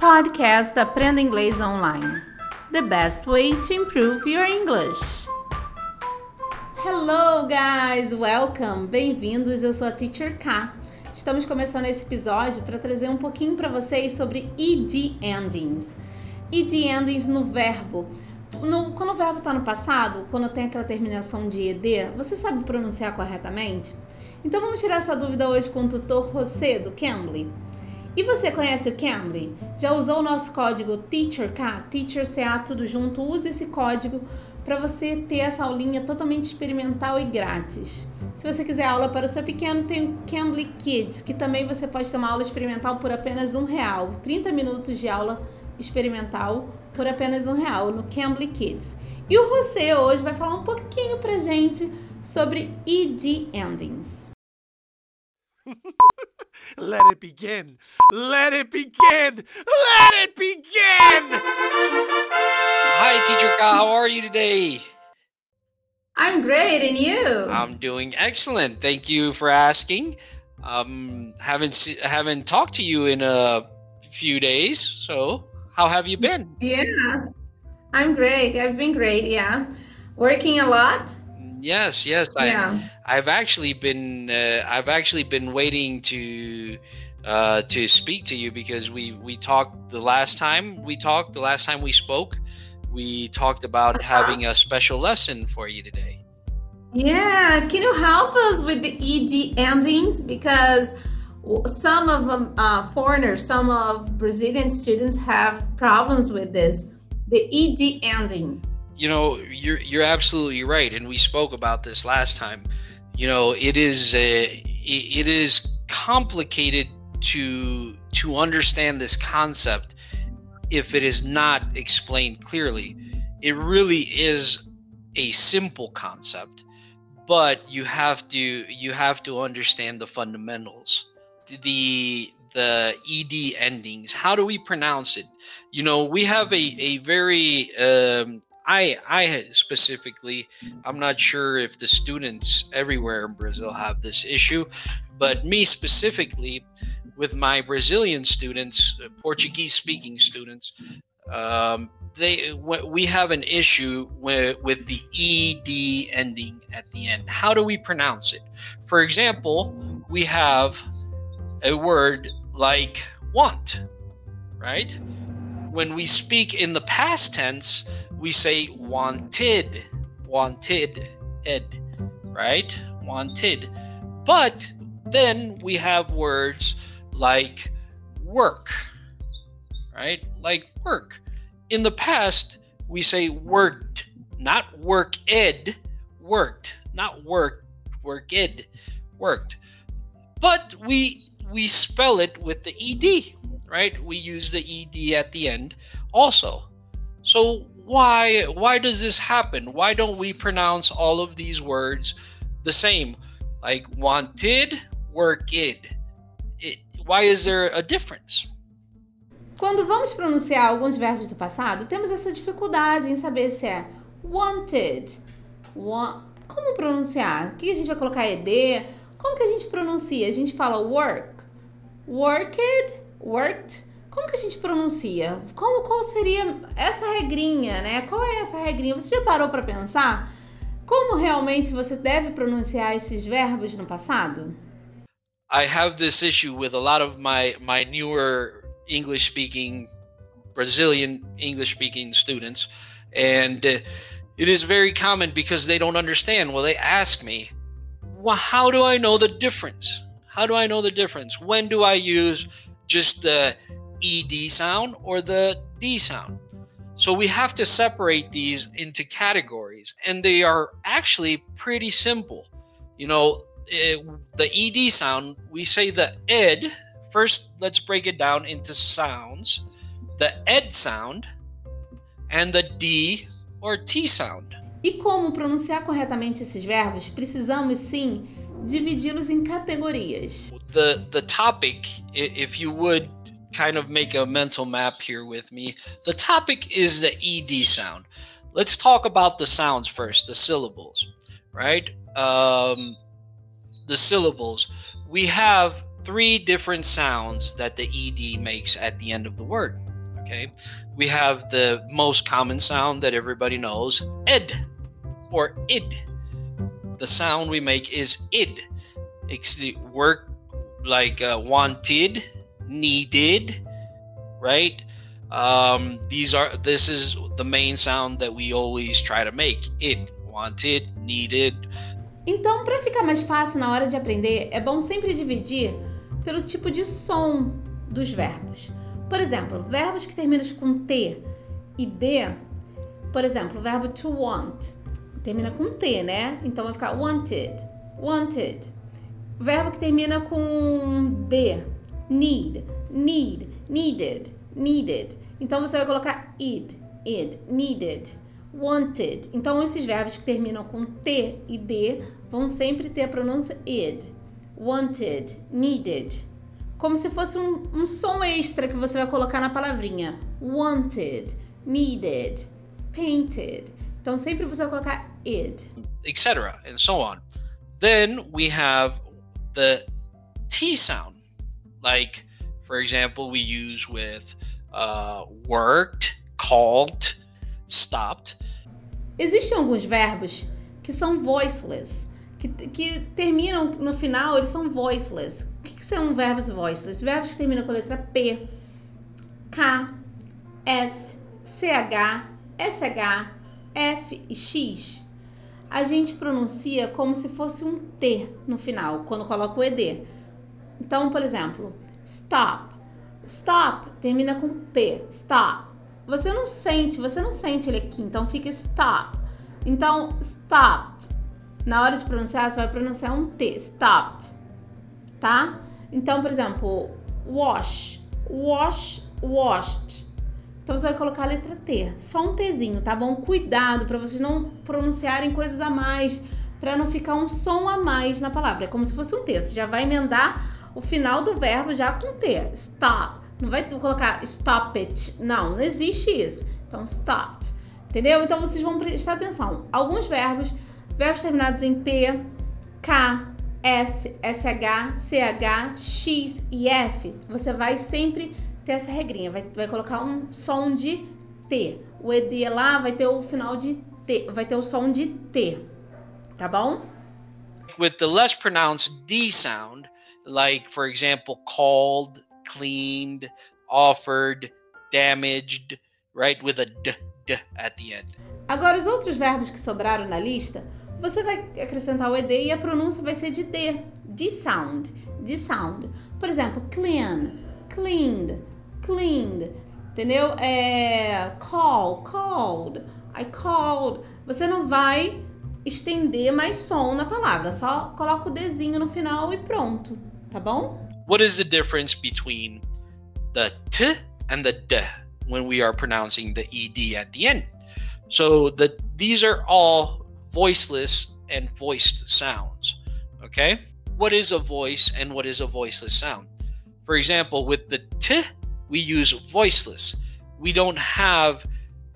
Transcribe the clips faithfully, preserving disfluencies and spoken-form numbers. Podcast Aprenda Inglês Online. The best way to improve your English. Hello guys, welcome. Bem-vindos, eu sou a Teacher K. Estamos começando esse episódio para trazer um pouquinho para vocês sobre E D endings. E D endings no verbo. No, quando o verbo está no passado, quando tem aquela terminação de E D, você sabe pronunciar corretamente? Então vamos tirar essa dúvida hoje com o tutor Rossê do Cambly. E você conhece o Cambly? Já usou o nosso código TEACHERK, TEACHERCA, tudo junto? Use esse código para você ter essa aulinha totalmente experimental e grátis. Se você quiser aula para o seu pequeno, tem o Cambly Kids, que também você pode ter uma aula experimental por apenas um real. trinta minutos de aula experimental por apenas um real no Cambly Kids. E o Rossê hoje vai falar um pouquinho pra gente sobre E D endings. Let it begin! Let it begin! Let it begin! Hi, Teacher K. How are you today? I'm great, and you? I'm doing excellent. Thank you for asking. Um, haven't haven't talked to you in a few days, so how have you been? Yeah, I'm great. I've been great. Yeah, working a lot. Yes, yes. I, yeah. I've actually been uh, I've actually been waiting to uh, to speak to you because we, we talked the last time we talked the last time we spoke we talked about uh-huh. having a special lesson for you today. Yeah, can you help us with the E D endings, because some of them uh, foreigners, some of Brazilian students have problems with this, the E D ending. You know, you're you're absolutely right, and we spoke about this last time. You know, it is a, it is complicated to to understand this concept if it is not explained clearly. It really is a simple concept, but you have to you have to understand the fundamentals. The the E D endings. How do we pronounce it? You know, we have a a very um, I, I specifically, I'm not sure if the students everywhere in Brazil have this issue, but me specifically, with my Brazilian students, Portuguese-speaking students, um, they we have an issue with, with the E D ending at the end. How do we pronounce it? For example, we have a word like want, right? When we speak in the past tense, we say wanted, wanted, ed, right? Wanted. But then we have words like work, right? Like work. In the past, we say worked, not work ed, worked, not work, work ed, worked. But we we spell it with the E D, right? We use the E D at the end also. So why why does this happen? Why don't we pronounce all of these words the same? Like wanted, work it. It why is there a difference? Quando vamos pronunciar alguns verbos do passado, temos essa dificuldade em saber se é wanted. Wa- Como pronunciar? O que a gente vai colocar E D? Como que a gente pronuncia? A gente fala work, worked, worked. Como que a gente pronuncia? Como, qual seria essa regrinha, né? Qual é essa regrinha? Você já parou para pensar como realmente você deve pronunciar esses verbos no passado? I have this issue with a lot of my, my newer English-speaking, Brazilian English-speaking students. And it is very common because they don't understand. Well, they ask me, well, how do I know the difference? How do I know the difference? When do I use just the E D sound or the D sound? So we have to separate these into categories, and they are actually pretty simple. You know, it, the E D sound, we say the ed. First, let's break it down into sounds. The ed sound and the D or T sound. E como pronunciar corretamente esses verbos? Precisamos sim dividi-los em categorias. The the topic, if you would kind of make a mental map here with me. The topic is the E D sound. Let's talk about the sounds first, the syllables, right? Um, the syllables. We have three different sounds that the E D makes at the end of the word. Okay, we have the most common sound that everybody knows, ed or id. The sound we make is id. It's the word like uh, wanted, needed, right? Um, these are this is the main sound that we always try to make. Id, wanted, needed. Então, para ficar mais fácil na hora de aprender, é bom sempre dividir pelo tipo de som dos verbos. Por exemplo, verbos que terminam com T e D, por exemplo, o verbo to want termina com T, né? Então vai ficar wanted, wanted. O verbo que termina com D, need, need, needed, needed. Então você vai colocar id, id, needed, wanted. Então esses verbos que terminam com T e D vão sempre ter a pronúncia id, wanted, needed. Como se fosse um, um som extra que você vai colocar na palavrinha. Wanted, needed, painted. Então sempre você vai colocar id. Etc. and so on. Then we have the T sound. Like, for example, we use with uh, worked, called, stopped. Existem alguns verbos que são voiceless. Que, que terminam no final, eles são voiceless. O que, que são verbos voiceless? Verbos que terminam com a letra P, K, S, C H, S H, F e X. A gente pronuncia como se fosse um T no final, quando coloca o E D. Então, por exemplo, stop. Stop termina com P, stop. Você não sente, você não sente ele aqui, então fica stop. Então, stopped. Na hora de pronunciar, você vai pronunciar um T, stopped, tá? Então, por exemplo, wash, wash, washed. Então, você vai colocar a letra T, só um Tzinho, tá bom? Cuidado para vocês não pronunciarem coisas a mais, para não ficar um som a mais na palavra. É como se fosse um T, você já vai emendar o final do verbo já com T, stop. Não vai colocar stop it, não, não existe isso. Então, stopped, entendeu? Então, vocês vão prestar atenção. Alguns verbos... Verbos terminados em P, K, S, S H, C H, X e F, você vai sempre ter essa regrinha, vai, vai colocar um som de T. O E D lá vai ter o final de T, vai ter o som de T, tá bom? With the less pronounced D sound, like for example, called, cleaned, offered, damaged, right? With a D, D at the end. Agora, os outros verbos que sobraram na lista, você vai acrescentar o E D e a pronúncia vai ser de D, D sound, D sound. Por exemplo, clean, cleaned, cleaned, entendeu? É, call, called, I called. Você não vai estender mais som na palavra, só coloca o Dzinho no final e pronto, tá bom? What is the difference between the T and the D when we are pronouncing the E D at the end? So the, these are all voiceless and voiced sounds, okay? What is a voice and what is a voiceless sound? For example, with the T, we use voiceless. We don't have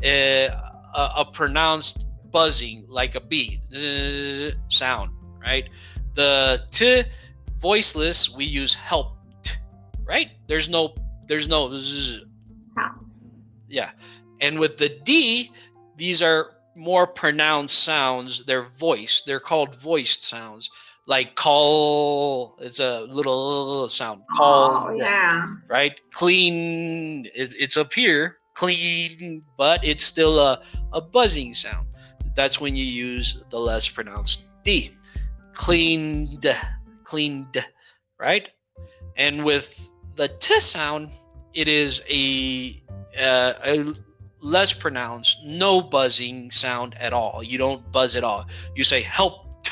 a, a, a pronounced buzzing like a B uh, sound, right? The T, voiceless, we use helped, right? There's no, there's no, zzz. Yeah. And with the D, these are more pronounced sounds. They're voiced. They're called voiced sounds. Like call, it's a little sound. Call, oh, yeah. Right? Clean, it, it's up here. Clean, but it's still a, a buzzing sound. That's when you use the less pronounced D. Cleaned, cleaned, right? And with the T sound, it is a uh, a less pronounced, no buzzing sound at all. You don't buzz at all. You say helped,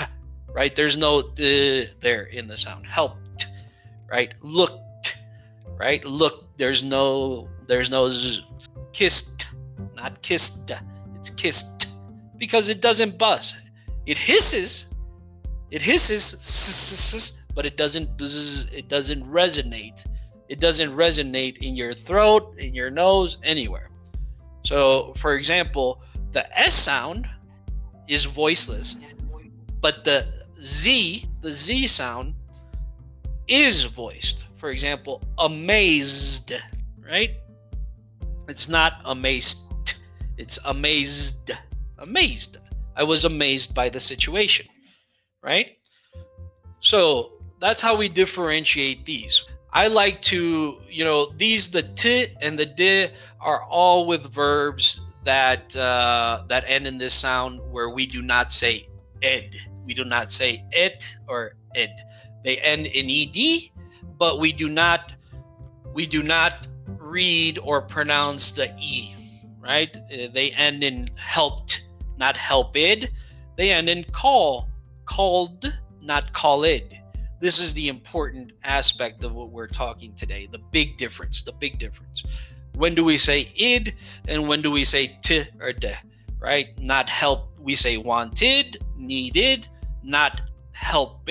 right? There's no uh, there in the sound. Helped, right? Looked, right? Look, there's no, there's no z. Kissed, not kissed. It's kissed because it doesn't buzz. It hisses, it hisses, but it doesn't buzz, it doesn't resonate. It doesn't resonate in your throat, in your nose, anywhere. So, for example, the S sound is voiceless, but the Z, the Z sound is voiced. For example, amazed, right? It's not amazed. It's amazed. Amazed. I was amazed by the situation, right? So that's how we differentiate these. I like to, you know, these, the t and the d are all with verbs that uh, that end in this sound where we do not say ed. We do not say it or ed. They end in ed, but we do not we do not read or pronounce the e, right? They end in helped, not helped. They end in call, called, not called. This is the important aspect of what we're talking today. The big difference, the big difference. When do we say id and when do we say t or d, right? Not help, we say wanted, needed, not helped,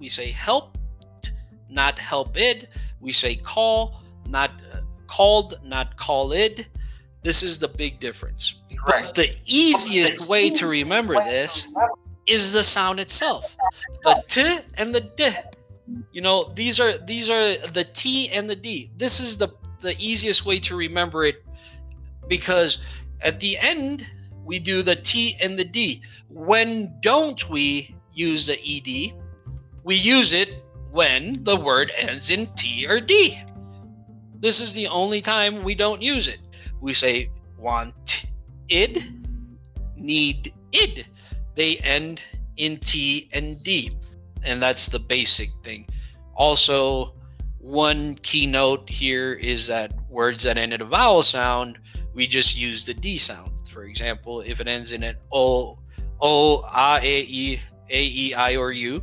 we say helped, not helped, we say call, not uh, called, not called. This is the big difference. Right. But the easiest way to remember this is the sound itself, the t and the d. You know, these are these are the t and the d. This is the the easiest way to remember it, because at the end we do the t and the d. When don't we use the ed? We use it when the word ends in t or d. This is the only time we don't use it. We say want id, need id. They end in T and D, and that's the basic thing. Also, one keynote here is that words that end in a vowel sound, we just use the D sound. For example, if it ends in an O, O, A, A, E, A, E, I, or U,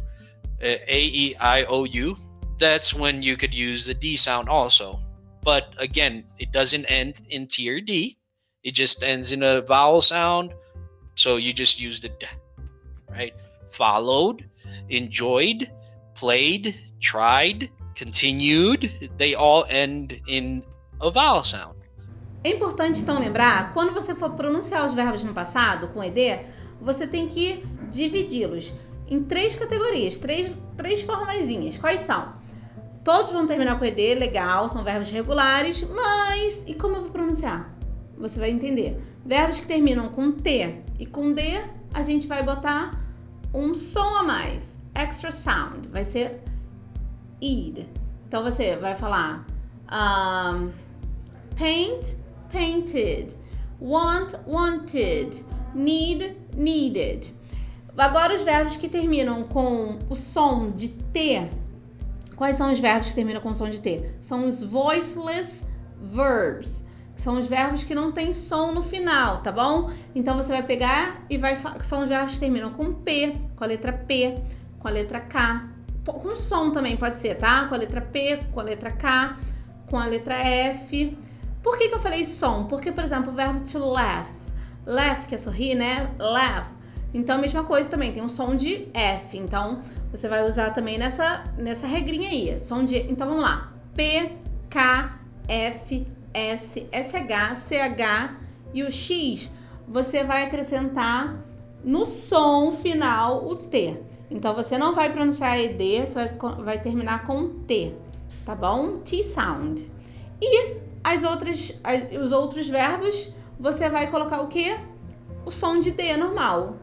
A, E, I, O, U, that's when you could use the D sound also. But again, it doesn't end in T or D. It just ends in a vowel sound, so you just use the D. Right? Followed, enjoyed, played, tried, continued, they all end in a vowel sound. É importante então lembrar, quando você for pronunciar os verbos no passado com ed, você tem que dividi-los em três categorias, três, três formazinhas. Quais são? Todos vão terminar com ed, legal, são verbos regulares, mas e como eu vou pronunciar? Você vai entender. Verbos que terminam com t e com d, a gente vai botar um som a mais, extra sound, vai ser id. Então você vai falar um, paint, painted, want, wanted, need, needed. Agora os verbos que terminam com o som de t, quais são os verbos que terminam com o som de t? São os voiceless verbs. São os verbos que não tem som no final, tá bom? Então você vai pegar e vai... São os verbos que terminam com P, com a letra P, com a letra K. Com som também pode ser, tá? Com a letra P, com a letra K, com a letra F. Por que que eu falei som? Porque, por exemplo, o verbo to laugh. Laugh, que é sorrir, né? Laugh. Então, a mesma coisa também. Tem um som de F. Então, você vai usar também nessa, nessa regrinha aí. Som de... Então, vamos lá. P, K, F, S, S H, C H e o X, você vai acrescentar no som final o T. Então, você não vai pronunciar E D, você vai, vai terminar com T, tá bom? T sound. E as outras, as, os outros verbos, você vai colocar o quê? O som de D normal.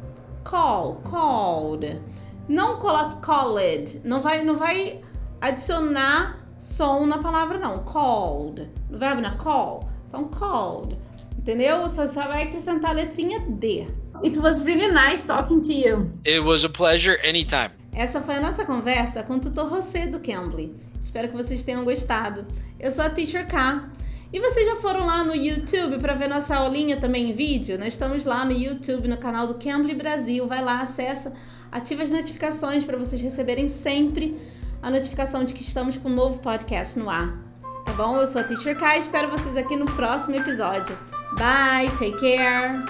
Call, called. Não coloque called, não vai, não vai adicionar som na palavra não, called, no verbo na call, então called, entendeu? Você só vai acrescentar a letrinha D. It was really nice talking to you. It was a pleasure anytime. Essa foi a nossa conversa com o tutor Rossê do Cambly. Espero que vocês tenham gostado. Eu sou a Teacher K. E vocês já foram lá no YouTube para ver nossa aulinha também em vídeo? Nós estamos lá no YouTube, no canal do Cambly Brasil. Vai lá, acessa, ativa as notificações para vocês receberem sempre a notificação de que estamos com um novo podcast no ar. Tá bom? Eu sou a Teacher K, espero vocês aqui no próximo episódio. Bye, take care!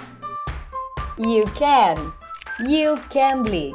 You can! You Cambly!